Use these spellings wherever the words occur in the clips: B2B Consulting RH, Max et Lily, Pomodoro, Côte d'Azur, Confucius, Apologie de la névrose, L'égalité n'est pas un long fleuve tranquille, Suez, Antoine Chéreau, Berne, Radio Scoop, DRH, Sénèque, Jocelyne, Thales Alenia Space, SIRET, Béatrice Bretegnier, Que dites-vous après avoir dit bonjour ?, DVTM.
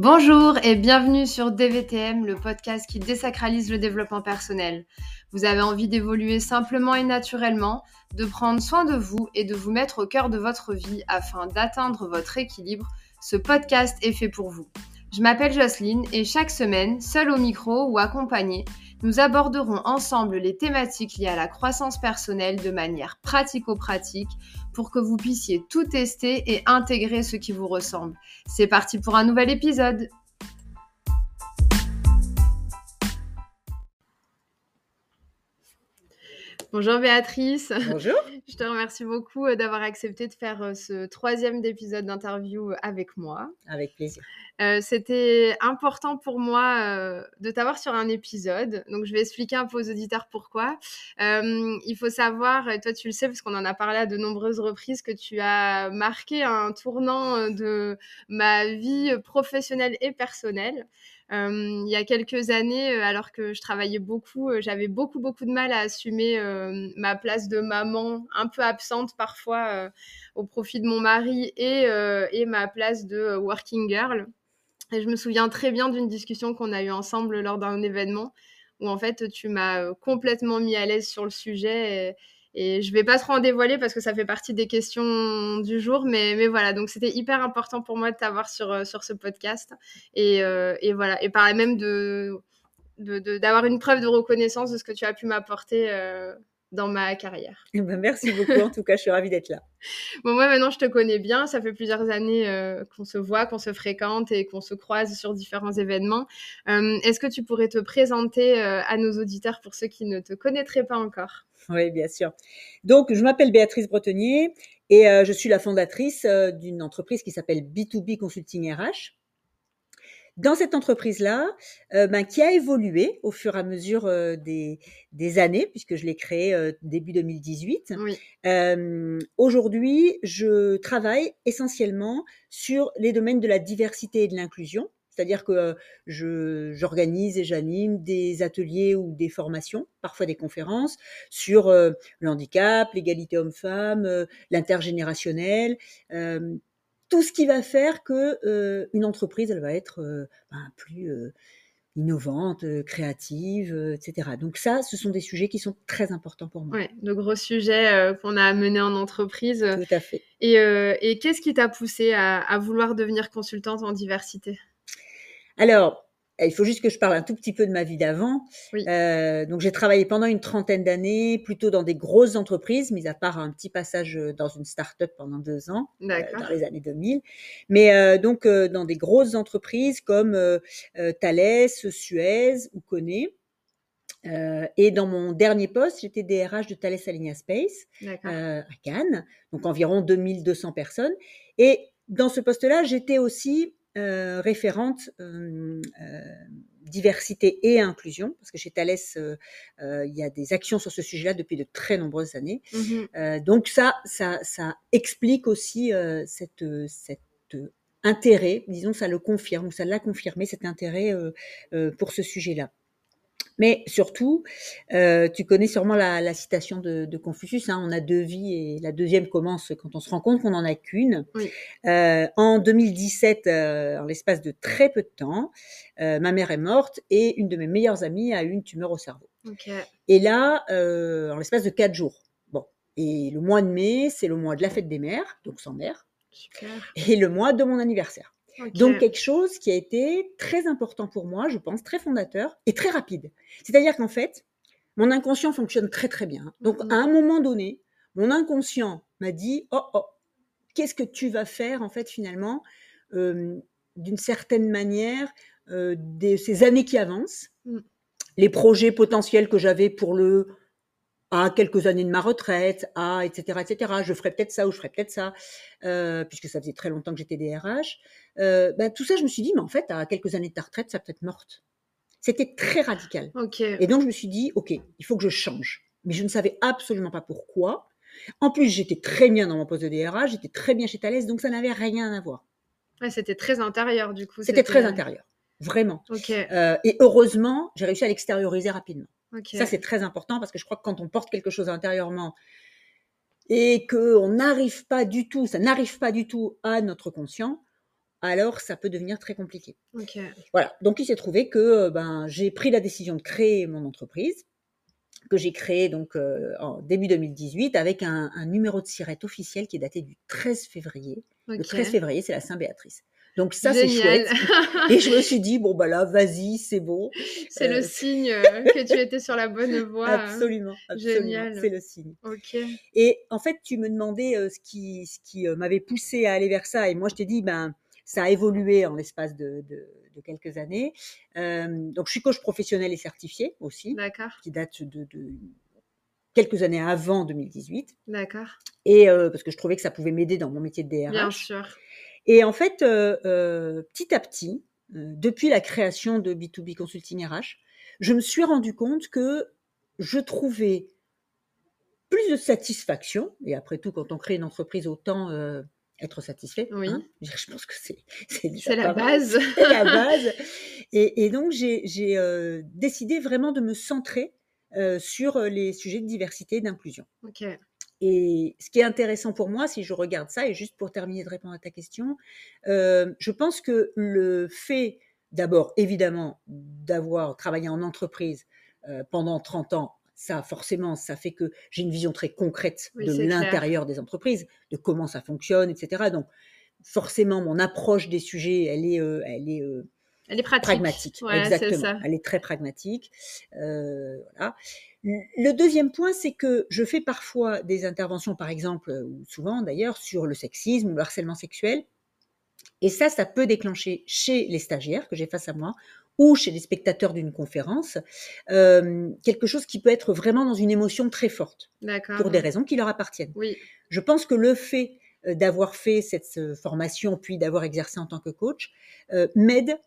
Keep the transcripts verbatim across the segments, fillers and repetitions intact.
Bonjour et bienvenue sur D V T M, le podcast qui désacralise le développement personnel. Vous avez envie d'évoluer simplement et naturellement, de prendre soin de vous et de vous mettre au cœur de votre vie afin d'atteindre votre équilibre. Ce podcast est fait pour vous. Je m'appelle Jocelyne et chaque semaine, seule au micro ou accompagnée, nous aborderons ensemble les thématiques liées à la croissance personnelle de manière pratico-pratique pour que vous puissiez tout tester et intégrer ce qui vous ressemble. C'est parti pour un nouvel épisode! Bonjour Béatrice. Bonjour. Je te remercie beaucoup d'avoir accepté de faire ce troisième épisode d'interview avec moi. Avec plaisir. Euh, c'était important pour moi euh, de t'avoir sur un épisode, donc je vais expliquer un peu aux auditeurs pourquoi. Euh, il faut savoir, et toi tu le sais parce qu'on en a parlé à de nombreuses reprises, que tu as marqué un tournant de ma vie professionnelle et personnelle. Euh, il y a quelques années, euh, alors que je travaillais beaucoup, euh, j'avais beaucoup, beaucoup de mal à assumer euh, ma place de maman, un peu absente parfois, euh, au profit de mon mari et, euh, et ma place de euh, working girl. Et je me souviens très bien d'une discussion qu'on a eue ensemble lors d'un événement où en fait, tu m'as euh, complètement mis à l'aise sur le sujet et, et je ne vais pas trop en dévoiler parce que ça fait partie des questions du jour, mais, mais voilà, donc c'était hyper important pour moi de t'avoir sur, sur ce podcast et, euh, et voilà, et par même de, de, de, d'avoir une preuve de reconnaissance de ce que tu as pu m'apporter euh, dans ma carrière. Eh ben merci beaucoup, en tout cas je suis ravie d'être là. Bon, moi maintenant je te connais bien, ça fait plusieurs années euh, qu'on se voit, qu'on se fréquente et qu'on se croise sur différents événements. Euh, est-ce que tu pourrais te présenter euh, à nos auditeurs pour ceux qui ne te connaîtraient pas encore ? Oui, bien sûr. Donc, je m'appelle Béatrice Bretegnier et euh, je suis la fondatrice euh, d'une entreprise qui s'appelle B deux B Consulting R H. Dans cette entreprise-là, euh, ben, qui a évolué au fur et à mesure euh, des, des années, puisque je l'ai créée euh, début deux mille dix-huit. Oui. Euh, aujourd'hui, je travaille essentiellement sur les domaines de la diversité et de l'inclusion, c'est-à-dire que euh, je, j'organise et j'anime des ateliers ou des formations, parfois des conférences, sur euh, le handicap, l'égalité homme-femme, euh, l'intergénérationnel, euh, tout ce qui va faire que euh, une entreprise, elle va être euh, ben, plus euh, innovante, euh, créative, euh, et cetera. Donc ça, ce sont des sujets qui sont très importants pour moi. Ouais, de gros sujets euh, qu'on a amenés en entreprise. Tout à fait. Et, euh, et qu'est-ce qui t'a poussée à, à vouloir devenir consultante en diversité ? Alors, il faut juste que je parle un tout petit peu de ma vie d'avant. Oui. Euh, donc, j'ai travaillé pendant une trentaine d'années, plutôt dans des grosses entreprises, mis à part un petit passage dans une start-up pendant deux ans, euh, dans les années deux mille. Mais euh, donc, euh, dans des grosses entreprises comme euh, euh, Thales, Suez ou Coné. Euh, et dans mon dernier poste, j'étais D R H de Thales Alenia Space euh, à Cannes, donc environ deux mille deux cents personnes. Et dans ce poste-là, j'étais aussi... Euh, référente euh, euh, diversité et inclusion, parce que chez Thales, euh, euh, il y a des actions sur ce sujet-là depuis de très nombreuses années. Mm-hmm. Euh, donc ça, ça, ça explique aussi euh, cette, cette euh, intérêt, disons, ça le confirme, ou ça l'a confirmé, cet intérêt euh, euh, pour ce sujet-là. Mais surtout, euh, tu connais sûrement la, la citation de, de Confucius, hein, on a deux vies et la deuxième commence quand on se rend compte qu'on n'en a qu'une. Oui. Euh, en deux mille dix-sept, euh, en l'espace de très peu de temps, euh, ma mère est morte et une de mes meilleures amies a eu une tumeur au cerveau. Okay. Et là, euh, en l'espace de quatre jours. Bon, et le mois de mai, c'est le mois de la fête des mères, donc sans mère. Super. Et le mois de mon anniversaire. Okay. Donc, quelque chose qui a été très important pour moi, je pense, très fondateur et très rapide. C'est-à-dire qu'en fait, mon inconscient fonctionne très, très bien. Donc, mmh. à un moment donné, mon inconscient m'a dit « Oh, oh, qu'est-ce que tu vas faire, en fait, finalement, euh, d'une certaine manière, euh, des, ces années qui avancent, mmh. les projets potentiels que j'avais pour le… à quelques années de ma retraite, à et cetera, et cetera. Je ferais peut-être ça ou je ferais peut-être ça, euh, puisque ça faisait très longtemps que j'étais D R H. Euh, ben, tout ça, je me suis dit, mais en fait, à quelques années de ta retraite, ça peut être morte. C'était très radical. Okay. Et donc, je me suis dit, OK, il faut que je change. Mais je ne savais absolument pas pourquoi. En plus, j'étais très bien dans mon poste de D R H, j'étais très bien chez Thales, donc ça n'avait rien à voir. Ouais, c'était très intérieur, du coup. C'était, c'était... très intérieur, vraiment. Okay. Euh, et heureusement, j'ai réussi à l'extérioriser rapidement. Okay. Ça, c'est très important parce que je crois que quand on porte quelque chose intérieurement et qu'on n'arrive pas du tout, ça n'arrive pas du tout à notre conscient, alors ça peut devenir très compliqué. Okay. Voilà. Donc, il s'est trouvé que ben, j'ai pris la décision de créer mon entreprise, que j'ai créée donc, euh, en début deux mille dix-huit, avec un, un numéro de SIRET officiel qui est daté du treize février. Okay. Le treize février, c'est la Saint-Béatrice. Donc, ça, Génial. c'est chouette. Et je me suis dit, bon, bah là, vas-y, c'est bon. C'est euh... le signe que tu étais sur la bonne voie. Absolument, absolument. Génial. C'est le signe. OK. Et en fait, tu me demandais euh, ce qui, ce qui euh, m'avait poussée à aller vers ça. Et moi, je t'ai dit, ben, ça a évolué en l'espace de, de, de quelques années. Euh, donc, je suis coach professionnelle et certifiée aussi. D'accord. Qui date de... de quelques années avant deux mille dix-huit. D'accord. Et euh, parce que je trouvais que ça pouvait m'aider dans mon métier de D R H. Bien sûr. Et en fait, euh, euh, petit à petit, euh, depuis la création de B deux B Consulting R H, je me suis rendu compte que je trouvais plus de satisfaction. Et après tout, quand on crée une entreprise, autant euh, être satisfait. Oui. Hein, je pense que c'est c'est, déjà c'est la base. C'est la base. Et, et donc, j'ai, j'ai euh, décidé vraiment de me centrer euh, sur les sujets de diversité et d'inclusion. OK. Et ce qui est intéressant pour moi, si je regarde ça, et juste pour terminer de répondre à ta question, euh, je pense que le fait, d'abord, évidemment, d'avoir travaillé en entreprise euh, pendant trente ans, ça, forcément, ça fait que j'ai une vision très concrète oui, de l'intérieur clair. des entreprises, de comment ça fonctionne, et cetera. Donc, forcément, mon approche des sujets, elle est... Euh, elle est euh, Elle est pratique. Pragmatique, voilà, exactement. Elle est très pragmatique. Euh, voilà. Le deuxième point, c'est que je fais parfois des interventions, par exemple, ou souvent d'ailleurs, sur le sexisme ou le harcèlement sexuel. Et ça, ça peut déclencher chez les stagiaires que j'ai face à moi ou chez les spectateurs d'une conférence, euh, quelque chose qui peut être vraiment dans une émotion très forte. D'accord. Pour des raisons qui leur appartiennent. Oui. Je pense que le fait d'avoir fait cette formation, puis d'avoir exercé en tant que coach, euh, m'aide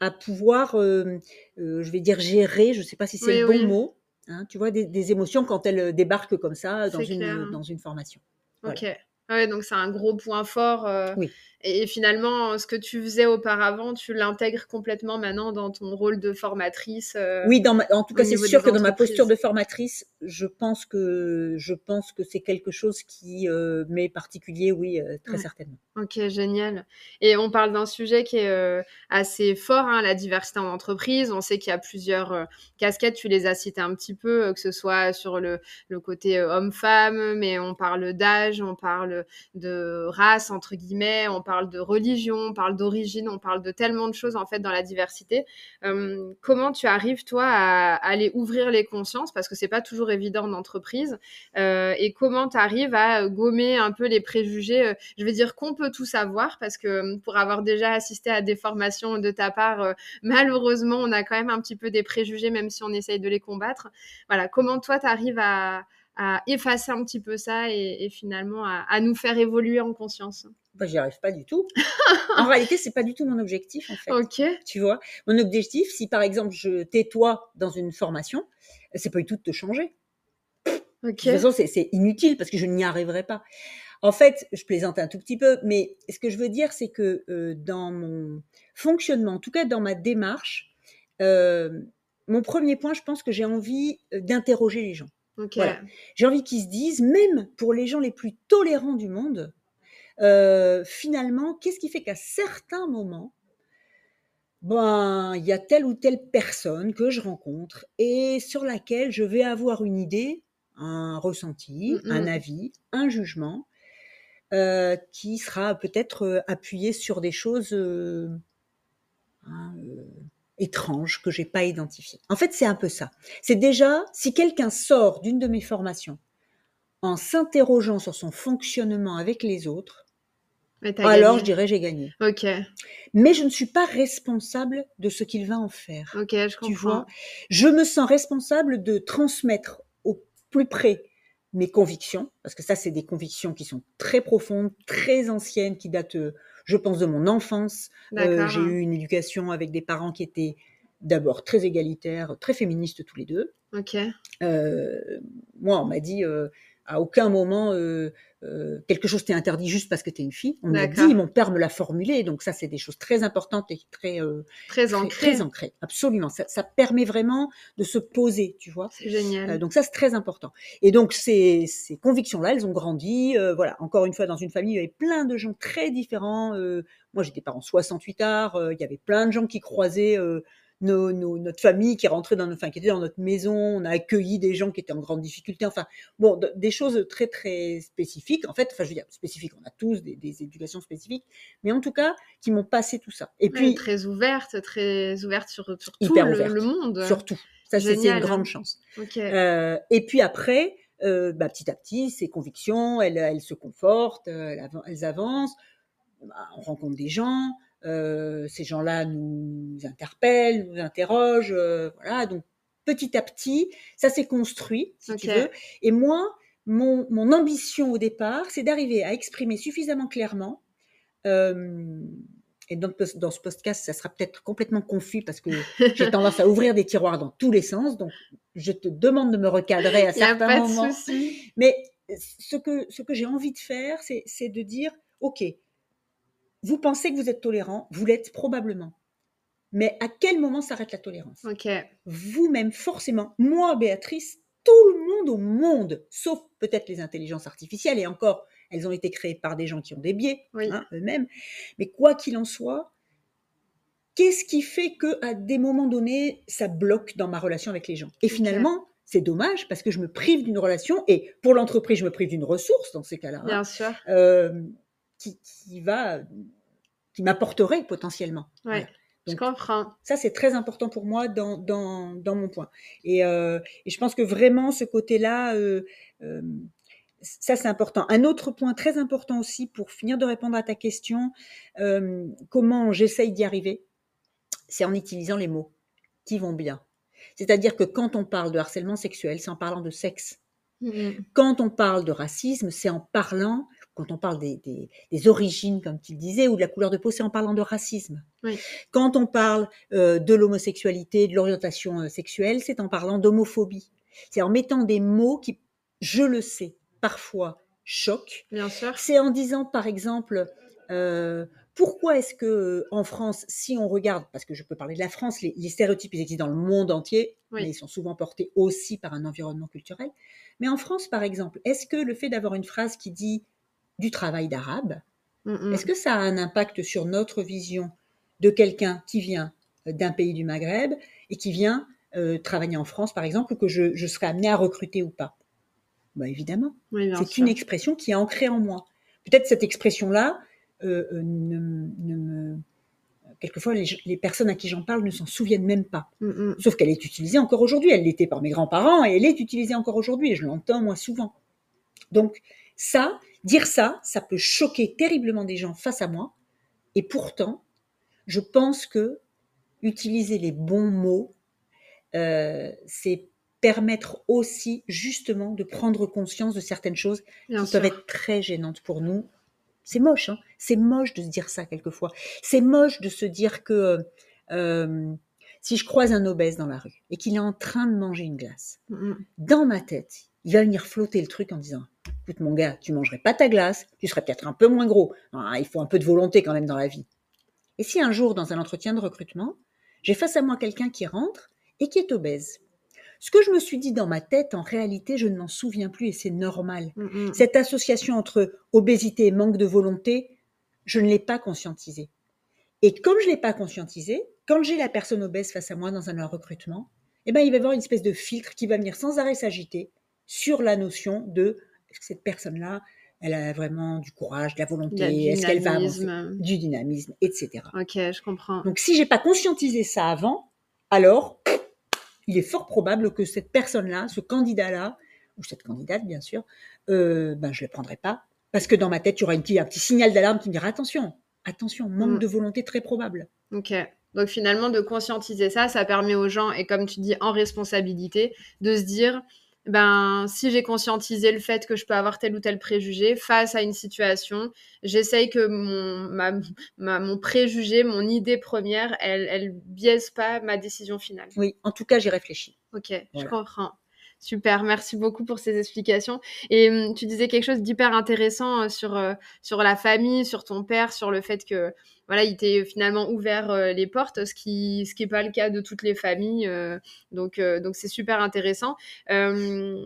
à pouvoir, euh, euh, je vais dire gérer, je ne sais pas si c'est oui, le bon oui. mot, hein, tu vois, des, des émotions quand elles débarquent comme ça dans, une, dans une formation. Voilà. Ok, ouais, donc c'est un gros point fort. Euh, oui. Et finalement, ce que tu faisais auparavant, tu l'intègres complètement maintenant dans ton rôle de formatrice. Euh, oui, dans ma, en tout cas, c'est sûr que dans ma posture de formatrice, je pense que, je pense que c'est quelque chose qui euh, m'est particulier, oui, euh, très ouais. certainement. Ok, génial. Et on parle d'un sujet qui est euh, assez fort, hein, la diversité en entreprise. On sait qu'il y a plusieurs euh, casquettes, tu les as citées un petit peu, euh, que ce soit sur le, le côté euh, homme-femme, mais on parle d'âge, on parle de race, entre guillemets, on parle de religion, on parle d'origine, on parle de tellement de choses en fait dans la diversité. Euh, comment tu arrives, toi, à, à aller ouvrir les consciences, parce que c'est pas toujours évident en entreprise, euh, et comment tu arrives à gommer un peu les préjugés, euh, je vais dire qu'on peut tout savoir, parce que pour avoir déjà assisté à des formations de ta part, euh, malheureusement, on a quand même un petit peu des préjugés, même si on essaye de les combattre. Voilà, comment toi, tu arrives à, à effacer un petit peu ça et, et finalement à, à nous faire évoluer en conscience? Bah, j'y arrive pas du tout. En réalité, c'est pas du tout mon objectif, en fait. Okay. Tu vois, mon objectif, si par exemple, je t'ai toi dans une formation, c'est pas du tout de te changer. Okay. De toute façon, c'est, c'est inutile parce que je n'y arriverai pas. En fait, je plaisante un tout petit peu, mais ce que je veux dire, c'est que euh, dans mon fonctionnement, en tout cas dans ma démarche, euh, mon premier point, je pense que j'ai envie d'interroger les gens. Okay. Voilà. J'ai envie qu'ils se disent, même pour les gens les plus tolérants du monde, euh, finalement, qu'est-ce qui fait qu'à certains moments, ben, il y a telle ou telle personne que je rencontre et sur laquelle je vais avoir une idée, un ressenti, mm-hmm. un avis, un jugement, Euh, qui sera peut-être euh, appuyé sur des choses euh, hein, euh, étranges que je n'ai pas identifiées. En fait, c'est un peu ça. C'est déjà, si quelqu'un sort d'une de mes formations en s'interrogeant sur son fonctionnement avec les autres, alors je dirais j'ai gagné. Ok. Mais je ne suis pas responsable de ce qu'il va en faire. Ok, je comprends. Tu vois, je me sens responsable de transmettre au plus près mes convictions, parce que ça, c'est des convictions qui sont très profondes, très anciennes, qui datent, je pense, de mon enfance. Euh, j'ai eu une éducation avec des parents qui étaient d'abord très égalitaires, très féministes tous les deux. Ok. Euh, moi, on m'a dit, euh, à aucun moment euh, euh, quelque chose t'est interdit juste parce que t'es une fille. On l'a dit, mon père me l'a formulé, donc ça c'est des choses très importantes et très euh, très, très ancrées. Très ancrées, absolument. Ça, ça permet vraiment de se poser, tu vois. C'est génial. Euh, donc ça c'est très important. Et donc ces ces convictions là, elles ont grandi. Euh, voilà, encore une fois dans une famille il y avait plein de gens très différents. Euh, moi j'étais parent soixante-huit arts, euh, il y avait plein de gens qui croisaient. Euh, Nos, nos, notre famille qui est rentrée dans notre, enfin, qui était dans notre maison, on a accueilli des gens qui étaient en grande difficulté, enfin bon, de, des choses très très spécifiques en fait, enfin je veux dire spécifiques, on a tous des, des éducations spécifiques, mais en tout cas qui m'ont passé tout ça. Et ouais, puis très ouverte, très ouverte sur, sur tout le, le monde. Surtout, ça c'est une grande chance. Okay. Euh, et puis après, euh, bah, petit à petit, ces convictions, elles, elles se confortent, elles avancent, bah, on rencontre des gens. Euh, ces gens-là nous interpellent, nous interrogent, euh, voilà. Donc petit à petit, ça s'est construit, si okay. tu veux. Et moi, mon, mon ambition au départ, c'est d'arriver à exprimer suffisamment clairement. Euh, et dans, dans ce podcast, ça sera peut-être complètement confus parce que j'ai tendance à ouvrir des tiroirs dans tous les sens. Donc je te demande de me recadrer à certains moments. Souci. Mais ce que ce que j'ai envie de faire, c'est, c'est de dire, ok. Vous pensez que vous êtes tolérant, vous l'êtes probablement. Mais à quel moment s'arrête la tolérance ? Okay. Vous-même, forcément, moi, Béatrice, tout le monde au monde, sauf peut-être les intelligences artificielles, et encore, elles ont été créées par des gens qui ont des biais, oui. hein, eux-mêmes. Mais quoi qu'il en soit, qu'est-ce qui fait qu'à des moments donnés, ça bloque dans ma relation avec les gens ? Et okay. finalement, c'est dommage parce que je me prive d'une relation, et pour l'entreprise, je me prive d'une ressource dans ces cas-là. Bien hein. sûr. Euh, Qui, qui va, qui m'apporterait potentiellement. Ouais, voilà. Donc, je comprends. Ça, c'est très important pour moi dans, dans, dans mon point. Et, euh, et je pense que vraiment, ce côté-là, euh, euh, ça, c'est important. Un autre point très important aussi, pour finir de répondre à ta question, euh, comment j'essaye d'y arriver, c'est en utilisant les mots qui vont bien. C'est-à-dire que quand on parle de harcèlement sexuel, c'est en parlant de sexe. Mmh. Quand on parle de racisme, c'est en parlant... Quand on parle des, des, des origines, comme tu le disais, ou de la couleur de peau, c'est en parlant de racisme. Oui. Quand on parle euh, de l'homosexualité, de l'orientation euh, sexuelle, c'est en parlant d'homophobie. C'est en mettant des mots qui, je le sais, parfois choquent. Bien sûr. C'est en disant, par exemple, euh, pourquoi est-ce que en France, si on regarde, parce que je peux parler de la France, les, les stéréotypes ils existent dans le monde entier, oui. mais ils sont souvent portés aussi par un environnement culturel. Mais en France, par exemple, est-ce que le fait d'avoir une phrase qui dit du travail d'arabe, mm-mm. est-ce que ça a un impact sur notre vision de quelqu'un qui vient d'un pays du Maghreb et qui vient euh, travailler en France, par exemple, ou que je, je serais amenée à recruter ou pas ? Ben évidemment, oui, bien c'est sûr. Une expression qui est ancrée en moi. Peut-être cette expression-là, euh, euh, ne, ne me... quelquefois les, les personnes à qui j'en parle ne s'en souviennent même pas. Mm-mm. Sauf qu'elle est utilisée encore aujourd'hui. Elle l'était par mes grands-parents et elle est utilisée encore aujourd'hui. Et je l'entends, moi, souvent. Donc, ça... Dire ça, ça peut choquer terriblement des gens face à moi. Et pourtant, je pense que utiliser les bons mots, euh, c'est permettre aussi justement de prendre conscience de certaines choses Bien qui sûr. Peuvent être très gênantes pour nous. C'est moche, hein. C'est moche de se dire ça quelquefois. C'est moche de se dire que euh, si je croise un obèse dans la rue et qu'il est en train de manger une glace, mm-hmm. dans ma tête, il va venir flotter le truc en disant... Écoute, mon gars, tu mangerais pas ta glace, tu serais peut-être un peu moins gros. Ah, il faut un peu de volonté quand même dans la vie. Et si un jour, dans un entretien de recrutement, j'ai face à moi quelqu'un qui rentre et qui est obèse, ce que je me suis dit dans ma tête, en réalité, je ne m'en souviens plus et c'est normal. Mm-hmm. Cette association entre obésité et manque de volonté, je ne l'ai pas conscientisée. Et comme je ne l'ai pas conscientisée, quand j'ai la personne obèse face à moi dans un recrutement, eh ben, il va y avoir une espèce de filtre qui va venir sans arrêt s'agiter sur la notion de... Est-ce que cette personne-là, elle a vraiment du courage, de la volonté, est-ce qu'elle va avancer, du dynamisme, et cetera. Ok, je comprends. Donc, si je n'ai pas conscientisé ça avant, alors il est fort probable que cette personne-là, ce candidat-là, ou cette candidate, bien sûr, euh, ben, je ne le prendrai pas, parce que dans ma tête, il y aura une petite, un petit signal d'alarme qui me dira « Attention, attention, manque mm. de volonté très probable. » Ok. Donc, finalement, de conscientiser ça, ça permet aux gens, et comme tu dis, en responsabilité, de se dire... Ben, si j'ai conscientisé le fait que je peux avoir tel ou tel préjugé face à une situation, j'essaye que mon, ma, ma, mon préjugé, mon idée première, elle ne biaise pas ma décision finale. Oui, en tout cas, j'y réfléchis. Ok, voilà. Je comprends. Super, merci beaucoup pour ces explications. Et tu disais quelque chose d'hyper intéressant sur, sur la famille, sur ton père, sur le fait que voilà, il t'ait finalement ouvert les portes, ce qui ce qui n'est pas le cas de toutes les familles. Donc, donc c'est super intéressant. Euh,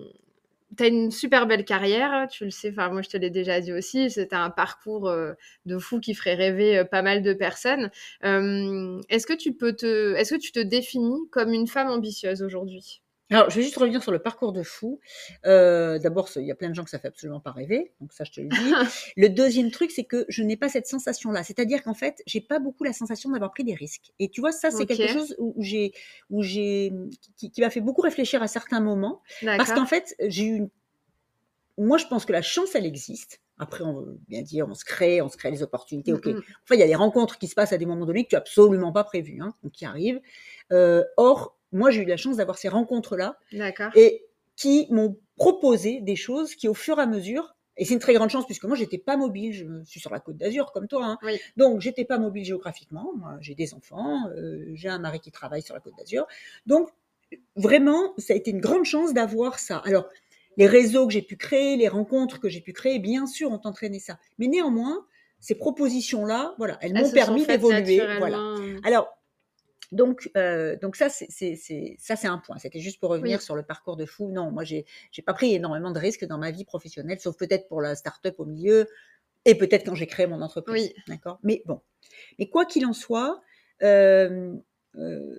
tu as une super belle carrière, tu le sais, enfin, moi je te l'ai déjà dit aussi, c'est un parcours euh, de fou qui ferait rêver euh, pas mal de personnes. Euh, est-ce que tu peux te, est-ce que tu te définis comme une femme ambitieuse aujourd'hui ? Alors, je vais juste revenir sur le parcours de fou. Euh, d'abord, il y a plein de gens que ça fait absolument pas rêver, donc ça, je te le dis. Le deuxième truc, c'est que je n'ai pas cette sensation-là. C'est-à-dire qu'en fait, j'ai pas beaucoup la sensation d'avoir pris des risques. Et tu vois, ça, c'est okay. quelque chose où, où j'ai, où j'ai, qui, qui m'a fait beaucoup réfléchir à certains moments. D'accord. Parce qu'en fait, j'ai eu une... Moi, je pense que la chance, elle existe. Après, on veut bien dire, on se crée, on se crée les opportunités. Ok. Mm-hmm. Enfin, il y a des rencontres qui se passent à des moments donnés que tu n'as absolument pas prévues, hein, donc qui arrivent. Euh, or, moi, j'ai eu la chance d'avoir ces rencontres-là. D'accord. Et qui m'ont proposé des choses qui, au fur et à mesure, et c'est une très grande chance puisque moi, j'étais pas mobile. Je suis sur la Côte d'Azur comme toi. Hein. Oui. Donc, j'étais pas mobile géographiquement. Moi, j'ai des enfants, euh, j'ai un mari qui travaille sur la Côte d'Azur. Donc, vraiment, ça a été une grande chance d'avoir ça. Alors, les réseaux que j'ai pu créer, les rencontres que j'ai pu créer, bien sûr, ont entraîné ça. Mais néanmoins, ces propositions-là, voilà, elles, elles m'ont permis d'évoluer. Voilà. Alors. Donc, euh, donc ça, c'est, c'est, c'est, ça, c'est un point. C'était juste pour revenir oui. sur le parcours de fou. Non, moi, j'ai, j'ai pas pris énormément de risques dans ma vie professionnelle, sauf peut-être pour la start-up au milieu et peut-être quand j'ai créé mon entreprise. Oui. D'accord ? Mais bon. Mais quoi qu'il en soit, euh, euh,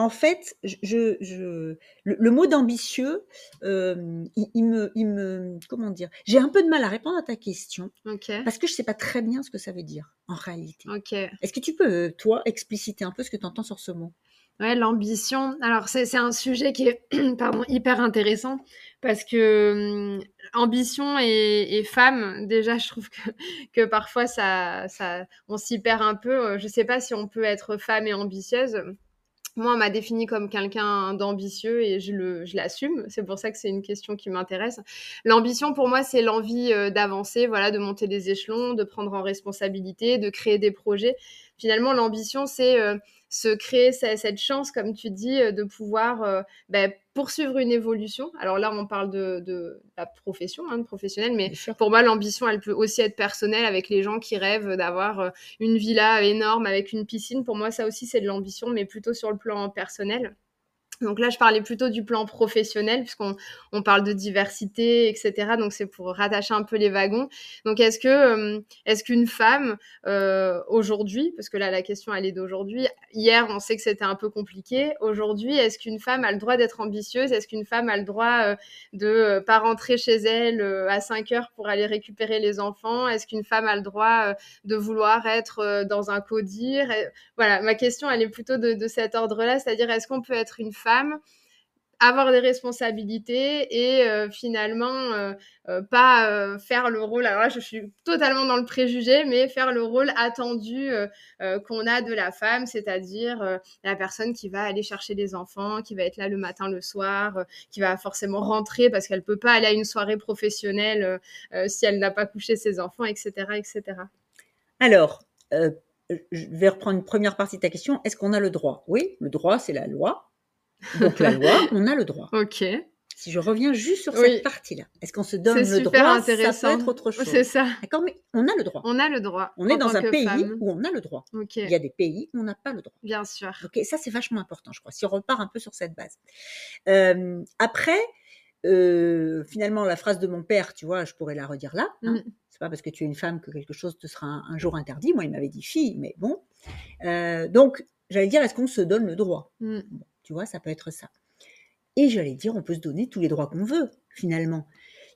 en fait, je, je, le, le mot d'ambitieux, euh, il, il, me, il me, comment dire, j'ai un peu de mal à répondre à ta question, okay. parce que je ne sais pas très bien ce que ça veut dire en réalité. Okay. Est-ce que tu peux, toi, expliciter un peu ce que tu entends sur ce mot ? Ouais, l'ambition. Alors, c'est, c'est un sujet qui est pardon, hyper intéressant parce que euh, ambition et, et femme, déjà, je trouve que, que parfois, ça, ça, on s'y perd un peu. Je ne sais pas si on peut être femme et ambitieuse. Moi, on m'a définie comme quelqu'un d'ambitieux et je, le, je l'assume. C'est pour ça que c'est une question qui m'intéresse. L'ambition, pour moi, c'est l'envie d'avancer, voilà, de monter des échelons, de prendre en responsabilité, de créer des projets. Finalement, l'ambition, c'est euh, se créer sa, cette chance, comme tu dis, de pouvoir euh, ben, poursuivre une évolution. Alors là, on parle de, de la profession, hein, de professionnel, mais pour moi, l'ambition, elle peut aussi être personnelle avec les gens qui rêvent d'avoir euh, une villa énorme avec une piscine. Pour moi, ça aussi, c'est de l'ambition, mais plutôt sur le plan personnel. Donc là, je parlais plutôt du plan professionnel puisqu'on on parle de diversité, et cetera. Donc, c'est pour rattacher un peu les wagons. Donc, est-ce que est-ce qu'une femme, euh, aujourd'hui, parce que là, la question, elle est d'aujourd'hui. Hier, on sait que c'était un peu compliqué. Aujourd'hui, est-ce qu'une femme a le droit d'être ambitieuse ? Est-ce qu'une femme a le droit euh, de euh, pas rentrer chez elle euh, à cinq heures pour aller récupérer les enfants ? Est-ce qu'une femme a le droit euh, de vouloir être euh, dans un codir ? Et voilà, ma question, elle est plutôt de, de cet ordre-là. C'est-à-dire, est-ce qu'on peut être une femme Femme, avoir des responsabilités et euh, finalement euh, euh, pas euh, faire le rôle, alors là je suis totalement dans le préjugé, mais faire le rôle attendu euh, euh, qu'on a de la femme, c'est-à-dire euh, la personne qui va aller chercher les enfants, qui va être là le matin, le soir, euh, qui va forcément rentrer parce qu'elle ne peut pas aller à une soirée professionnelle euh, euh, si elle n'a pas couché ses enfants, et cetera et cetera. Alors, euh, je vais reprendre une première partie de ta question, est-ce qu'on a le droit ? Oui, le droit c'est la loi. Donc, la loi, on a le droit. Ok. Si je reviens juste sur oui. cette partie-là, est-ce qu'on se donne c'est le droit ? Ça peut être autre chose. C'est ça. D'accord, mais on a le droit. On a le droit. On est dans un pays femme. Où on a le droit. Okay. Il y a des pays où on n'a pas le droit. Bien sûr. Ok, ça, c'est vachement important, je crois, si on repart un peu sur cette base. Euh, après, euh, finalement, la phrase de mon père, tu vois, je pourrais la redire là. Hein. Mm. C'est pas parce que tu es une femme que quelque chose te sera un, un jour interdit. Moi, il m'avait dit fille, mais bon. Euh, donc, j'allais dire, est-ce qu'on se donne le droit ? Mm. Tu vois, ça peut être ça. Et j'allais dire, on peut se donner tous les droits qu'on veut, finalement.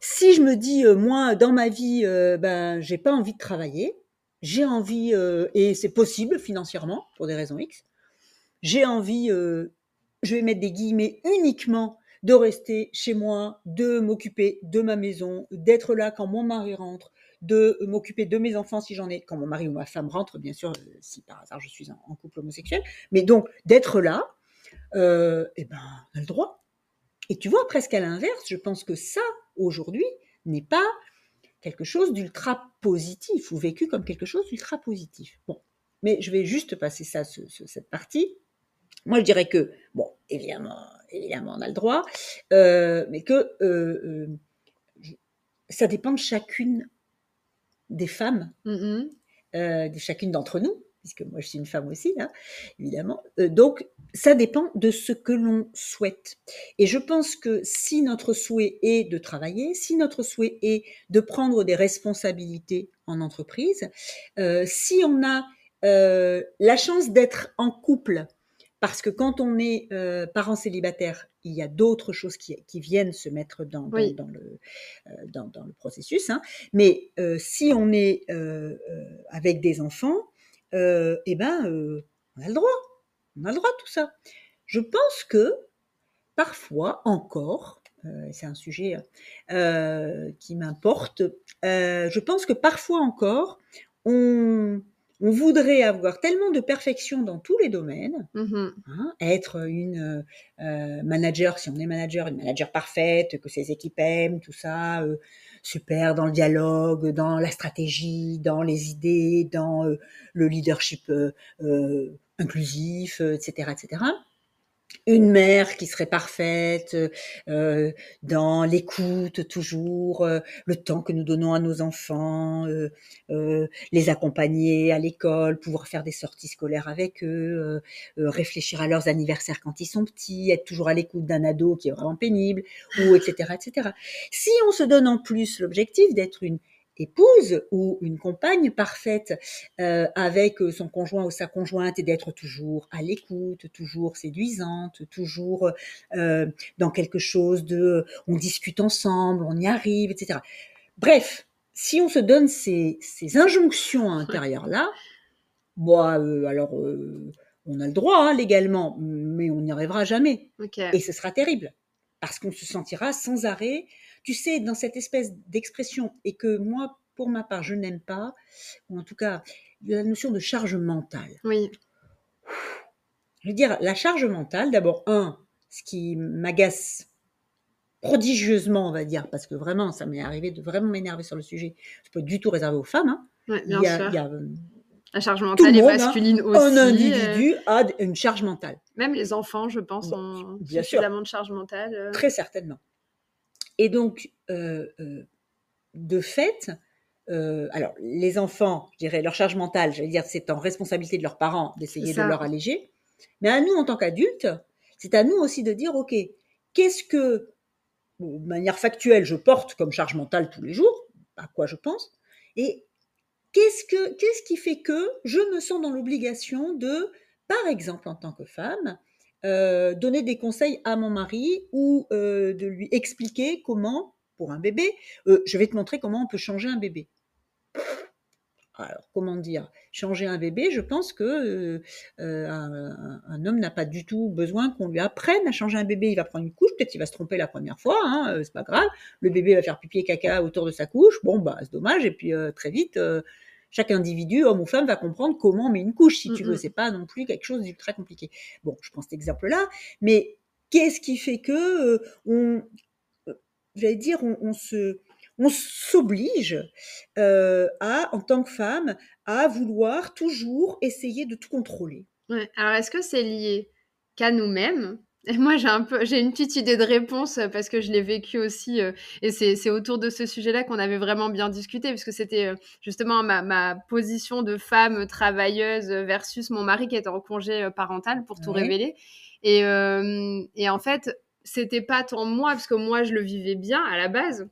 Si je me dis, euh, moi, dans ma vie, euh, ben, j'ai pas envie de travailler, j'ai envie, euh, et c'est possible financièrement, pour des raisons X, j'ai envie, euh, je vais mettre des guillemets uniquement, de rester chez moi, de m'occuper de ma maison, d'être là quand mon mari rentre, de m'occuper de mes enfants si j'en ai, quand mon mari ou ma femme rentre, bien sûr, euh, si par hasard je suis en, en couple homosexuel, mais donc d'être là, Euh, et ben, on a le droit. Et tu vois, presque à l'inverse, je pense que ça, aujourd'hui, n'est pas quelque chose d'ultra positif ou vécu comme quelque chose d'ultra positif. Bon, mais je vais juste passer ça, ce, ce, cette partie. Moi, je dirais que, bon, évidemment, évidemment, on a le droit, euh, mais que euh, euh, ça dépend de chacune des femmes, mm-hmm. euh, de chacune d'entre nous, puisque moi je suis une femme aussi, hein, évidemment. Euh, donc, ça dépend de ce que l'on souhaite. Et je pense que si notre souhait est de travailler, si notre souhait est de prendre des responsabilités en entreprise, euh, si on a euh, la chance d'être en couple, parce que quand on est euh, parent célibataire, il y a d'autres choses qui, qui viennent se mettre dans, dans, oui. dans, le, euh, dans, dans le processus. Hein. Mais euh, si on est euh, euh, avec des enfants, euh, eh ben, euh, on a le droit. On a le droit à tout ça. Je pense que parfois encore, euh, c'est un sujet euh, qui m'importe, euh, je pense que parfois encore, on... On voudrait avoir tellement de perfection dans tous les domaines, mmh. hein, être une euh, manager, si on est manager, une manager parfaite, que ses équipes aiment, tout ça, euh, super dans le dialogue, dans la stratégie, dans les idées, dans euh, le leadership euh, euh, inclusif, euh, et cetera, et cetera. Une mère qui serait parfaite euh, dans l'écoute toujours, euh, le temps que nous donnons à nos enfants, euh, euh, les accompagner à l'école, pouvoir faire des sorties scolaires avec eux, euh, euh, réfléchir à leurs anniversaires quand ils sont petits, être toujours à l'écoute d'un ado qui est vraiment pénible, ou et cetera, et cetera. Si on se donne en plus l'objectif d'être une épouse ou une compagne parfaite euh, avec son conjoint ou sa conjointe et d'être toujours à l'écoute, toujours séduisante, toujours euh, dans quelque chose de « on discute ensemble, on y arrive », et cetera. Bref, si on se donne ces, ces injonctions à l'intérieur-là, bon, euh, alors euh, on a le droit hein, légalement, mais on n'y arrivera jamais. Okay. Et ce sera terrible parce qu'on se sentira sans arrêt. Tu sais, dans cette espèce d'expression, et que moi, pour ma part, je n'aime pas, ou en tout cas, la notion de charge mentale. Oui. Je veux dire, la charge mentale, d'abord, un, ce qui m'agace prodigieusement, on va dire, parce que vraiment, ça m'est arrivé de vraiment m'énerver sur le sujet. Je ne peux du tout réserver aux femmes. Hein. Oui, bien il y a, sûr. Il y a, la charge mentale est masculine aussi. Un individu euh... a une charge mentale. Même les enfants, je pense, bon, ont suffisamment de charge mentale. Euh... Très certainement. Et donc, euh, euh, de fait, euh, alors les enfants, je dirais, leur charge mentale, je veux dire, c'est en responsabilité de leurs parents d'essayer de leur alléger. Mais à nous, en tant qu'adultes, c'est à nous aussi de dire, OK, qu'est-ce que, bon, de manière factuelle, je porte comme charge mentale tous les jours, à quoi je pense, et qu'est-ce que, qu'est-ce qui fait que je me sens dans l'obligation de, par exemple, en tant que femme, Euh, donner des conseils à mon mari ou euh, de lui expliquer comment, pour un bébé, euh, je vais te montrer comment on peut changer un bébé. Alors, comment dire ? Changer un bébé, je pense que euh, euh, un, un homme n'a pas du tout besoin qu'on lui apprenne à changer un bébé. Il va prendre une couche, peut-être il va se tromper la première fois, hein, euh, c'est pas grave. Le bébé va faire pipi et caca autour de sa couche, bon, bah, c'est dommage, et puis euh, très vite... Euh, Chaque individu, homme ou femme, va comprendre comment on met une couche, si tu veux. C'est pas non plus quelque chose d'ultra compliqué. Bon, je prends cet exemple-là, mais qu'est-ce qui fait que euh, on, euh, j'allais dire, on, on se, on s'oblige euh, à, en tant que femme, à vouloir toujours essayer de tout contrôler. Ouais. Alors, est-ce que c'est lié qu'à nous-mêmes ? Et moi, j'ai un peu, j'ai une petite idée de réponse parce que je l'ai vécu aussi, euh, et c'est, c'est autour de ce sujet-là qu'on avait vraiment bien discuté, puisque c'était euh, justement ma, ma position de femme travailleuse versus mon mari qui était en congé parental pour tout oui. révéler. Et, euh, et en fait, c'était pas tant moi, parce que moi, je le vivais bien à la base.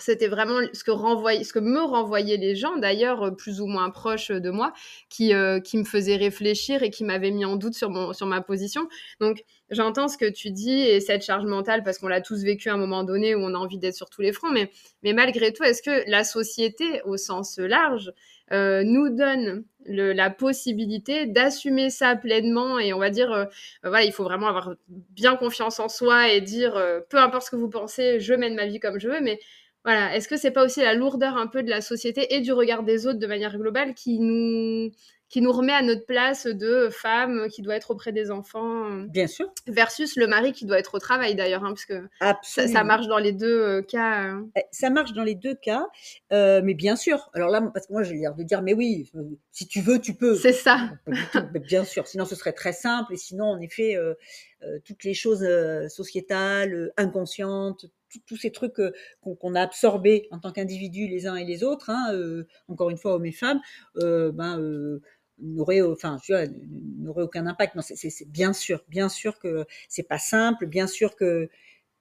C'était vraiment ce que renvoyait, ce que me renvoyaient les gens, d'ailleurs plus ou moins proches de moi, qui euh, qui me faisaient réfléchir et qui m'avaient mis en doute sur mon sur ma position. Donc j'entends ce que tu dis et cette charge mentale, parce qu'on l'a tous vécu à un moment donné où on a envie d'être sur tous les fronts. Mais mais malgré tout, est-ce que la société au sens large euh, nous donne le, la possibilité d'assumer ça pleinement? Et on va dire, euh, voilà, il faut vraiment avoir bien confiance en soi et dire, euh, peu importe ce que vous pensez, je mène ma vie comme je veux, mais voilà, est-ce que c'est pas aussi la lourdeur un peu de la société et du regard des autres de manière globale qui nous, qui nous remet à notre place de femme qui doit être auprès des enfants. Bien sûr. Versus le mari qui doit être au travail d'ailleurs, hein, parce que ça, ça marche dans les deux euh, cas. Euh. Ça marche dans les deux cas, euh, mais bien sûr. Alors là, parce que moi, j'ai l'air de dire, mais oui, si tu veux, tu peux. C'est ça. Bien sûr, sinon ce serait très simple. Et sinon, en effet, euh, euh, toutes les choses euh, sociétales, inconscientes, tous ces trucs euh, qu'on, qu'on a absorbés en tant qu'individus les uns et les autres, hein, euh, encore une fois, hommes et femmes, euh, ben... Euh, n'aurait enfin tu vois, n'aurait aucun impact. Non, c'est, c'est, c'est bien sûr bien sûr que c'est pas simple, bien sûr que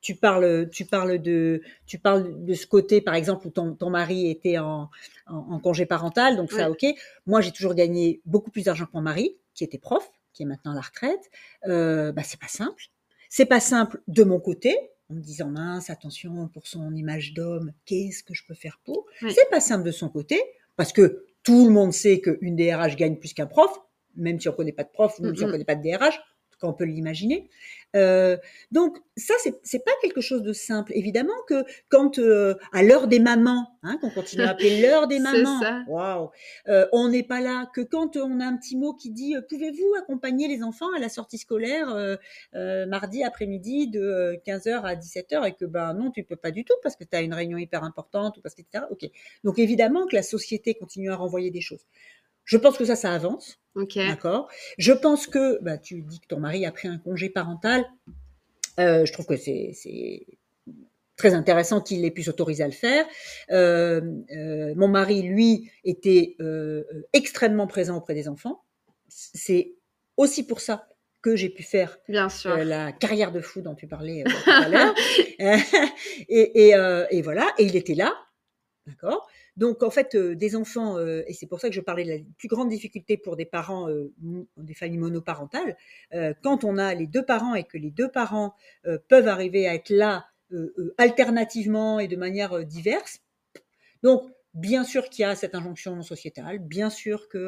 tu parles tu parles de tu parles de ce côté par exemple où ton ton mari était en en, en congé parental, donc ça ouais. OK. Moi, j'ai toujours gagné beaucoup plus d'argent que mon mari qui était prof, qui est maintenant à la retraite. Euh bah c'est pas simple. C'est pas simple de mon côté. En me disant, mince, attention pour son image d'homme, qu'est-ce que je peux faire pour ouais. C'est pas simple de son côté parce que tout le monde sait qu'une D R H gagne plus qu'un prof, même si on ne connaît pas de prof, même mm-hmm. si on ne connaît pas de D R H, en tout cas on peut l'imaginer. Euh, donc ça, c'est, c'est pas quelque chose de simple. Évidemment que quand, euh, à l'heure des mamans, hein, qu'on continue à appeler l'heure des mamans, waouh, on n'est pas là, que quand on a un petit mot qui dit euh, « Pouvez-vous accompagner les enfants à la sortie scolaire euh, euh, mardi après-midi de euh, quinze heures à dix-sept heures » et que ben non, tu ne peux pas du tout parce que tu as une réunion hyper importante, ou parce que, et cetera. Okay. Donc évidemment que la société continue à renvoyer des choses. Je pense que ça, ça avance, okay. D'accord. Je pense que, bah, tu dis que ton mari a pris un congé parental. Euh, je trouve que c'est, c'est très intéressant qu'il ait pu s'autoriser à le faire. Euh, euh, mon mari, lui, était euh, extrêmement présent auprès des enfants. C'est aussi pour ça que j'ai pu faire Bien sûr. Euh, la carrière de fou dont tu parlais euh, tout à l'heure. et, et, euh, et voilà, et il était là, d'accord. Donc, en fait, euh, des enfants, euh, et c'est pour ça que je parlais de la plus grande difficulté pour des parents, euh, des familles monoparentales, euh, quand on a les deux parents et que les deux parents euh, peuvent arriver à être là euh, euh, alternativement et de manière euh, diverse. Donc, bien sûr qu'il y a cette injonction sociétale, bien sûr qu'on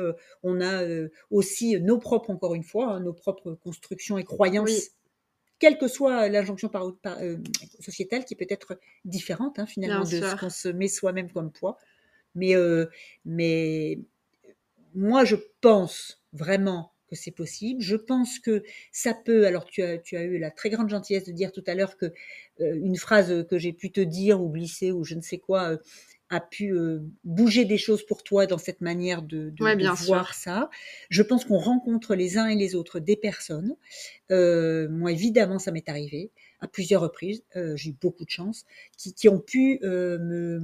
euh, a euh, aussi nos propres, encore une fois, hein, nos propres constructions et croyances. Oui. Quelle que soit l'injonction par, par, euh, sociétale qui peut être différente, hein, finalement, bien de sûr. Ce qu'on se met soi-même comme poids. Mais, euh, mais moi, je pense vraiment que c'est possible. Je pense que ça peut... Alors, tu as, tu as eu la très grande gentillesse de dire tout à l'heure que euh, une phrase que j'ai pu te dire ou glisser ou je ne sais quoi euh, a pu euh, bouger des choses pour toi dans cette manière de, de, ouais, de voir ça. Je pense qu'on rencontre les uns et les autres des personnes. Euh, moi, évidemment, ça m'est arrivé à plusieurs reprises. Euh, j'ai eu beaucoup de chance qui, qui ont pu euh, me...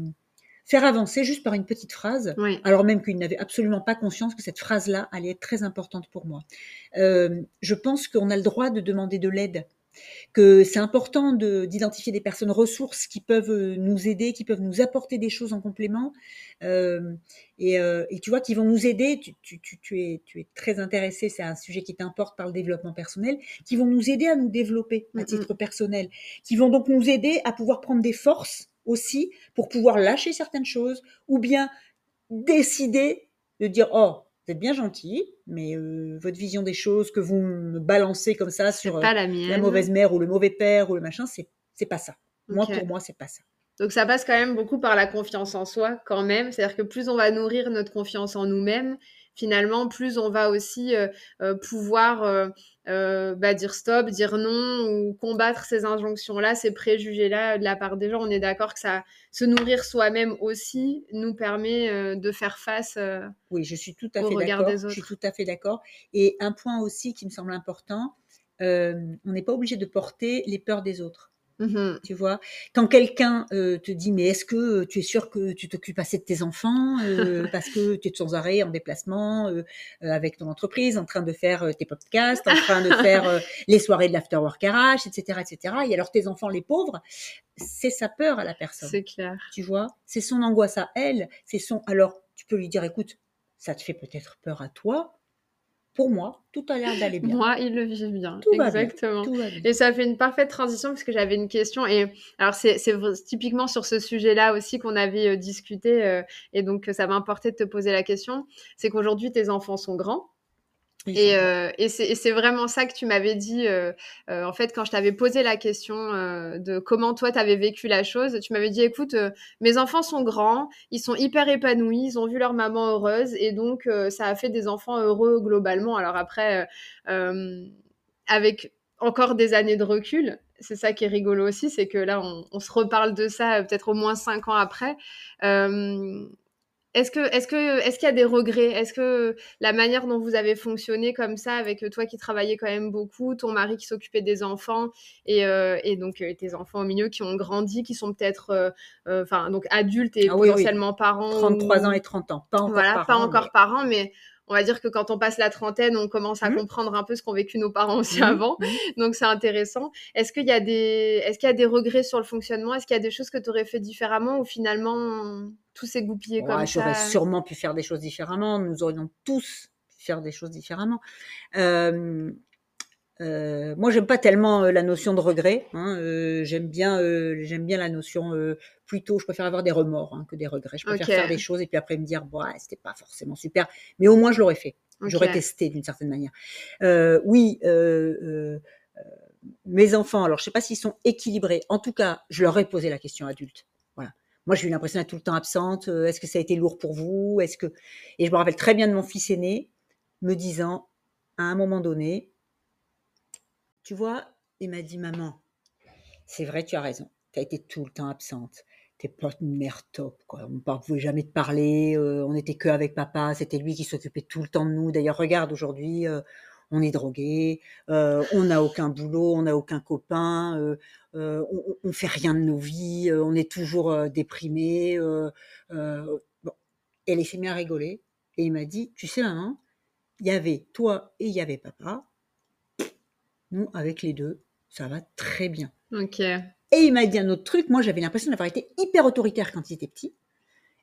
faire avancer juste par une petite phrase, oui. Alors même qu'il n'avait absolument pas conscience que cette phrase-là allait être très importante pour moi. Euh, je pense qu'on a le droit de demander de l'aide, que c'est important de, d'identifier des personnes ressources qui peuvent nous aider, qui peuvent nous apporter des choses en complément, euh, et, euh, et tu vois, qui vont nous aider, tu, tu, tu, tu, es, tu es très intéressé, c'est un sujet qui t'importe par le développement personnel, qui vont nous aider à nous développer à mm-hmm. titre personnel, qui vont donc nous aider à pouvoir prendre des forces aussi pour pouvoir lâcher certaines choses ou bien décider de dire « Oh, vous êtes bien gentil, mais euh, votre vision des choses que vous me balancez comme ça sur la, euh, la mauvaise mère ou le mauvais père ou le machin, c'est, c'est pas ça. Moi, okay. Pour moi, c'est pas ça. » Donc, ça passe quand même beaucoup par la confiance en soi quand même. C'est-à-dire que plus on va nourrir notre confiance en nous-mêmes, finalement, plus on va aussi euh, euh, pouvoir euh, euh, bah, dire stop, dire non ou combattre ces injonctions-là, ces préjugés-là de la part des gens. On est d'accord que ça, se nourrir soi-même aussi nous permet euh, de faire face euh, oui, je suis tout à au fait regard d'accord. des autres. Je suis tout à fait d'accord. Et un point aussi qui me semble important, euh, on n'est pas obligé de porter les peurs des autres. Mmh. Tu vois, quand quelqu'un euh, te dit mais est-ce que euh, tu es sûr que tu t'occupes assez de tes enfants euh, parce que tu es sans arrêt en déplacement euh, euh, avec ton entreprise, en train de faire euh, tes podcasts, en train de faire euh, les soirées de l'afterwork R H, et cetera, et cetera. Et alors tes enfants, les pauvres, c'est sa peur à la personne. C'est clair. Tu vois, c'est son angoisse à elle, c'est son. Alors tu peux lui dire écoute, ça te fait peut-être peur à toi. Pour moi, tout a l'air d'aller bien. Moi, il le vit bien. Tout exactement. Va bien. Tout va bien. Et ça fait une parfaite transition parce que j'avais une question. Et alors, c'est, c'est typiquement sur ce sujet-là aussi qu'on avait euh, discuté. Euh, et donc, ça m'a importé de te poser la question. C'est qu'aujourd'hui, tes enfants sont grands. Et, euh, et c'est vraiment ça que tu m'avais dit, euh, euh, en fait, quand je t'avais posé la question euh, de comment toi, tu avais vécu la chose. Tu m'avais dit, écoute, euh, mes enfants sont grands, ils sont hyper épanouis, ils ont vu leur maman heureuse et donc euh, ça a fait des enfants heureux globalement. Alors après, euh, avec encore des années de recul, c'est ça qui est rigolo aussi, c'est que là, on, on se reparle de ça euh, peut-être au moins cinq ans après. Euh, Est-ce que, est-ce que, est-ce qu'il y a des regrets? Est-ce que la manière dont vous avez fonctionné comme ça, avec toi qui travaillais quand même beaucoup, ton mari qui s'occupait des enfants et, euh, et donc euh, tes enfants au milieu qui ont grandi, qui sont peut-être enfin euh, euh, donc adultes et ah, potentiellement oui, oui. parents, trente-trois ou... ans et trente ans, pas encore voilà, parents, pas encore mais... parents, mais on va dire que quand on passe la trentaine, on commence à mmh. comprendre un peu ce qu'ont vécu nos parents aussi mmh. avant, donc c'est intéressant. Est-ce qu'il y a des, est-ce qu'il y a des regrets sur le fonctionnement? Est-ce qu'il y a des choses que tu aurais fait différemment ou finalement tout s'est goupillé ouais, comme ça? J'aurais sûrement pu faire des choses différemment. Nous aurions tous pu faire des choses différemment. Euh, euh, moi, j'aime pas tellement euh, la notion de regret. Hein, euh, j'aime bien, euh, j'aime bien la notion. Euh, plutôt, je préfère avoir des remords hein, que des regrets. Je préfère okay. faire des choses et puis après me dire, bah, c'était pas forcément super, mais au moins je l'aurais fait. Okay. J'aurais testé d'une certaine manière. Euh, oui. Euh, euh, euh, mes enfants, alors je sais pas s'ils sont équilibrés. En tout cas, je leur ai posé la question adulte. Voilà. Moi, j'ai eu l'impression d'être tout le temps absente. Euh, Est-ce que ça a été lourd pour vous? Est-ce que... Et je me rappelle très bien de mon fils aîné me disant, à un moment donné, tu vois, il m'a dit, maman, c'est vrai, tu as raison. Tu as été tout le temps absente. T'es pas une mère top, quoi. On ne pouvait jamais te parler. Euh, on n'était que avec papa. C'était lui qui s'occupait tout le temps de nous. D'ailleurs, regarde, aujourd'hui, euh, on est drogués. Euh, on n'a aucun boulot. On n'a aucun copain. Euh, Euh, on, on fait rien de nos vies, euh, on est toujours euh, déprimés. Euh, euh, bon. Elle s'est mise à rigoler et il m'a dit, tu sais maman, il y avait toi et il y avait papa. Nous, avec les deux, ça va très bien. Okay. Et il m'a dit un autre truc, moi j'avais l'impression d'avoir été hyper autoritaire quand il était petit.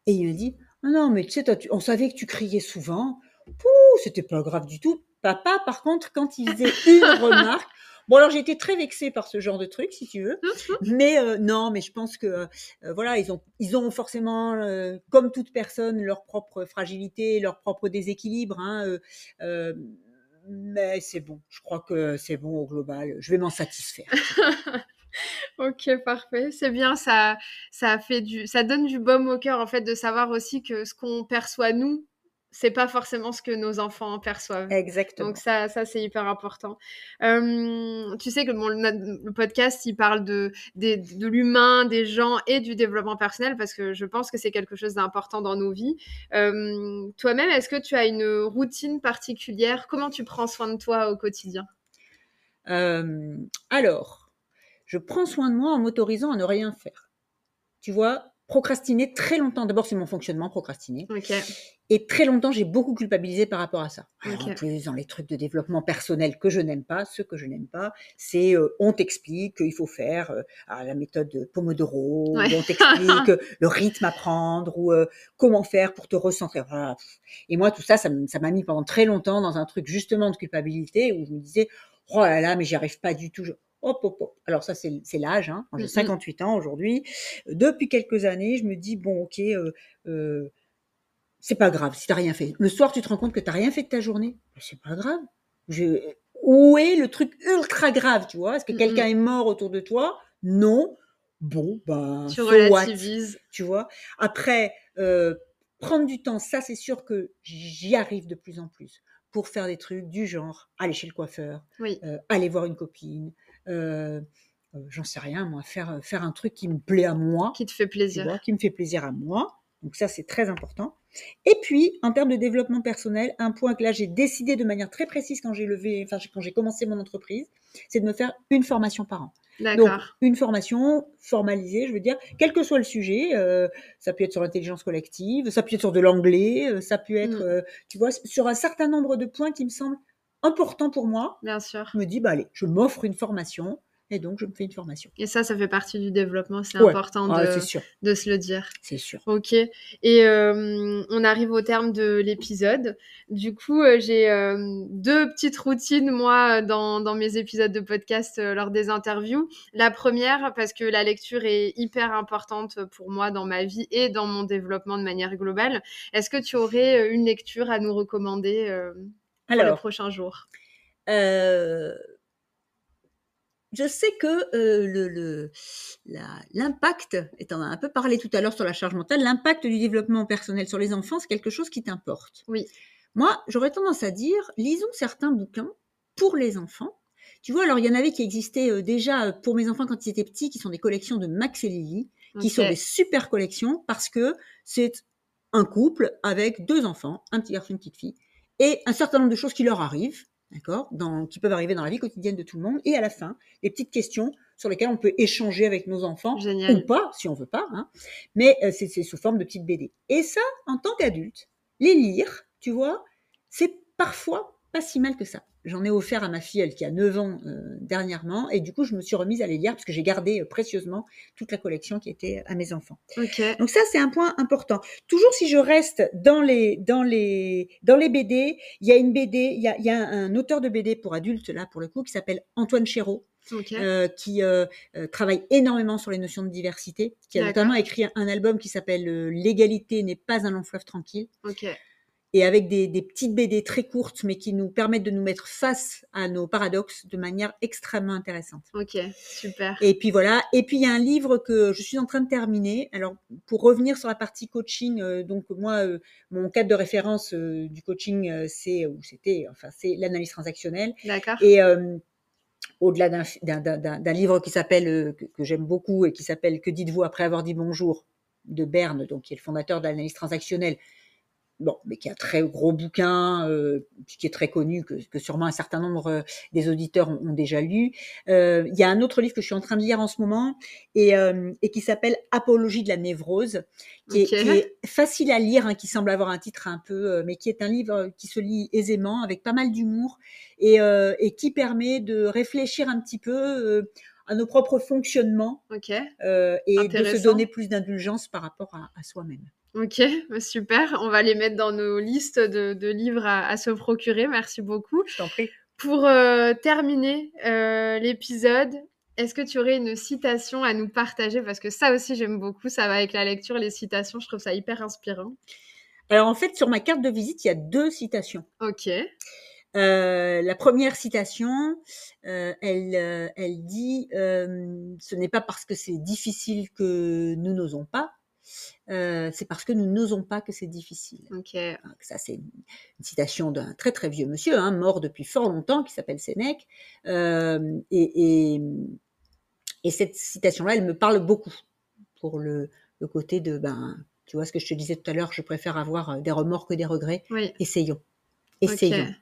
Et il m'a dit, oh, non mais tu sais, toi, tu... on savait que tu criais souvent, pouh, c'était pas grave du tout. Papa, par contre, quand il faisait une remarque, bon, alors, j'ai été très vexée par ce genre de truc, si tu veux. Mais euh, non, mais je pense que, euh, voilà, ils ont, ils ont forcément, euh, comme toute personne, leur propre fragilité, leur propre déséquilibre. Hein, euh, euh, mais c'est bon, je crois que c'est bon au global. Je vais m'en satisfaire. Ok, parfait. C'est bien, ça, ça, fait du, ça donne du baume au cœur, en fait, de savoir aussi que ce qu'on perçoit, nous, c'est pas forcément ce que nos enfants perçoivent. Exactement. Donc ça, ça c'est hyper important. Euh, tu sais que bon, le, le podcast, il parle de, de, de l'humain, des gens et du développement personnel parce que je pense que c'est quelque chose d'important dans nos vies. Euh, toi-même, est-ce que tu as une routine particulière? Comment tu prends soin de toi au quotidien? euh, Alors, je prends soin de moi en m'autorisant à ne rien faire. Tu vois, procrastiner très longtemps. D'abord, c'est mon fonctionnement, procrastiner. Okay. Et très longtemps, j'ai beaucoup culpabilisé par rapport à ça. Alors, okay. En plus, dans les trucs de développement personnel que je n'aime pas, ce que je n'aime pas, c'est euh, on t'explique qu'il faut faire euh, la méthode Pomodoro, ouais. On t'explique le rythme à prendre ou euh, comment faire pour te recentrer. Voilà. Et moi, tout ça, ça m'a mis pendant très longtemps dans un truc justement de culpabilité où je me disais, oh là là, mais j'y arrive pas du tout. Je... Hop, hop, hop. Alors ça, c'est l'âge. Hein. J'ai cinquante-huit ans aujourd'hui. Depuis quelques années, je me dis, bon, ok, euh, euh, c'est pas grave si t'as rien fait. Le soir, tu te rends compte que t'as rien fait de ta journée. C'est pas grave. Je... Où est le truc ultra grave, tu vois? Est-ce que mm-hmm. quelqu'un est mort autour de toi? Non. Bon, ben, tu so relativises. What, tu vois? Après, euh, prendre du temps, ça, c'est sûr que j'y arrive de plus en plus pour faire des trucs du genre aller chez le coiffeur, oui. euh, aller voir une copine, Euh, euh, j'en sais rien moi, faire, faire un truc qui me plaît à moi, qui te fait plaisir, vois, qui me fait plaisir à moi, donc ça c'est très important. Et puis en termes de développement personnel, un point que là j'ai décidé de manière très précise quand j'ai levé, enfin quand j'ai commencé mon entreprise, c'est de me faire une formation par an. Donc une formation formalisée, je veux dire, quel que soit le sujet, euh, ça peut être sur l'intelligence collective, ça peut être sur de l'anglais, ça peut être mmh. euh, tu vois, sur un certain nombre de points qui me semblent important pour moi. Bien sûr. Je me dis, bah allez, je m'offre une formation et donc je me fais une formation. Et ça, ça fait partie du développement, c'est ouais. important ah, de, de se le dire. C'est sûr. Ok. Et euh, on arrive au terme de l'épisode. Du coup, euh, j'ai euh, deux petites routines, moi, dans, dans mes épisodes de podcast euh, lors des interviews. La première, parce que la lecture est hyper importante pour moi dans ma vie et dans mon développement de manière globale. Est-ce que tu aurais une lecture à nous recommander euh, Alors, pour les prochains jours? euh, Je sais que euh, le, le, la, l'impact, et on a un peu parlé tout à l'heure sur la charge mentale, l'impact du développement personnel sur les enfants, c'est quelque chose qui t'importe. Oui. Moi, j'aurais tendance à dire, lisons certains bouquins pour les enfants. Tu vois, alors il y en avait qui existaient euh, déjà pour mes enfants quand ils étaient petits, qui sont des collections de Max et Lily, okay, qui sont des super collections parce que c'est un couple avec deux enfants, un petit garçon et une petite fille, et un certain nombre de choses qui leur arrivent, d'accord, dans, qui peuvent arriver dans la vie quotidienne de tout le monde. Et à la fin, des petites questions sur lesquelles on peut échanger avec nos enfants, génial, ou pas, si on veut pas, hein, mais euh, c'est, c'est sous forme de petites B D. Et ça, en tant qu'adulte, les lire, tu vois, c'est parfois pas si mal que ça. J'en ai offert à ma fille, elle qui a neuf ans euh, dernièrement, et du coup, je me suis remise à les lire parce que j'ai gardé euh, précieusement toute la collection qui était euh, à mes enfants. Okay. Donc ça, c'est un point important. Toujours si je reste dans les dans les dans les B D, il y a une B D, il y a il y a un, un auteur de B D pour adultes là pour le coup qui s'appelle Antoine Chéreau. Okay. Euh, qui euh, euh, travaille énormément sur les notions de diversité, qui a D'accord. notamment écrit un, un album qui s'appelle euh, L'égalité n'est pas un long fleuve tranquille. OK. Et avec des, des petites B D très courtes, mais qui nous permettent de nous mettre face à nos paradoxes de manière extrêmement intéressante. Ok, super. Et puis voilà. Et puis il y a un livre que je suis en train de terminer. Alors pour revenir sur la partie coaching, euh, donc moi euh, mon cadre de référence euh, du coaching, euh, c'est ou c'était, enfin c'est l'analyse transactionnelle. D'accord. Et euh, au-delà d'un, d'un, d'un, d'un livre qui s'appelle euh, que, que j'aime beaucoup et qui s'appelle Que dites-vous après avoir dit bonjour ? De Berne, donc qui est le fondateur de l'analyse transactionnelle. Bon, mais qui est un très gros bouquin, euh, qui est très connu, que, que sûrement un certain nombre euh, des auditeurs ont, ont déjà lu. Euh, il y a un autre livre que je suis en train de lire en ce moment et, euh, et qui s'appelle Apologie de la névrose, qui, okay. est, qui est facile à lire, hein, qui semble avoir un titre un peu, euh, mais qui est un livre qui se lit aisément, avec pas mal d'humour et, euh, et qui permet de réfléchir un petit peu euh, à nos propres fonctionnements, okay. euh, et de se donner plus d'indulgence par rapport à, à soi-même. Ok, super. On va les mettre dans nos listes de, de livres à, à se procurer. Merci beaucoup. Je t'en prie. Pour euh, terminer euh, l'épisode, est-ce que tu aurais une citation à nous partager ? Parce que ça aussi, j'aime beaucoup. Ça va avec la lecture, les citations. Je trouve ça hyper inspirant. Alors, en fait, sur ma carte de visite, il y a deux citations. Ok. Euh, la première citation, euh, elle, euh, elle dit euh, « Ce n'est pas parce que c'est difficile que nous n'osons pas. ». Euh, c'est parce que nous n'osons pas que c'est difficile. Okay. Ça, c'est une, une citation d'un très très vieux monsieur, hein, mort depuis fort longtemps, qui s'appelle Sénèque. Euh, et, et, et cette citation-là, elle me parle beaucoup pour le, le côté de, ben, tu vois ce que je te disais tout à l'heure, je préfère avoir des remords que des regrets. Oui. Essayons. Essayons. Okay.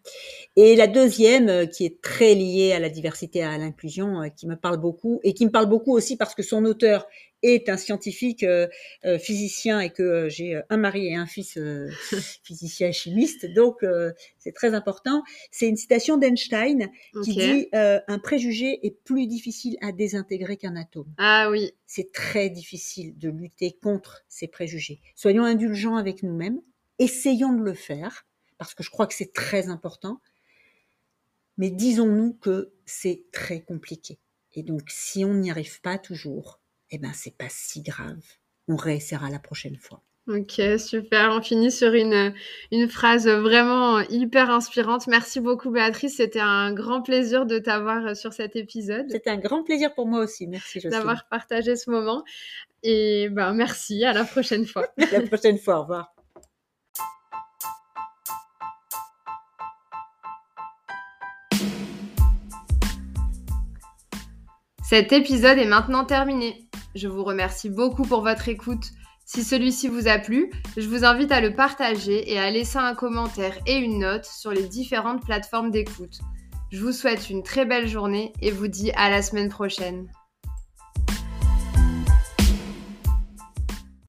Et la deuxième, qui est très liée à la diversité, à l'inclusion, qui me parle beaucoup, et qui me parle beaucoup aussi parce que son auteur est un scientifique euh, euh, physicien et que euh, j'ai un mari et un fils euh, physicien chimiste, donc euh, c'est très important. C'est une citation d'Einstein qui okay. dit euh, « Un préjugé est plus difficile à désintégrer qu'un atome. » Ah oui. C'est très difficile de lutter contre ces préjugés. Soyons indulgents avec nous-mêmes, essayons de le faire, parce que je crois que c'est très important, mais disons-nous que c'est très compliqué. Et donc, si on n'y arrive pas toujours, eh ben, c'est pas si grave. On réessaiera la prochaine fois. Ok, super. On finit sur une, une phrase vraiment hyper inspirante. Merci beaucoup, Béatrice. C'était un grand plaisir de t'avoir sur cet épisode. C'était un grand plaisir pour moi aussi. Merci, Jocelyne, d'avoir partagé ce moment. Et ben, merci. À la prochaine fois. La prochaine fois. Au revoir. Cet épisode est maintenant terminé. Je vous remercie beaucoup pour votre écoute. Si celui-ci vous a plu, je vous invite à le partager et à laisser un commentaire et une note sur les différentes plateformes d'écoute. Je vous souhaite une très belle journée et vous dis à la semaine prochaine.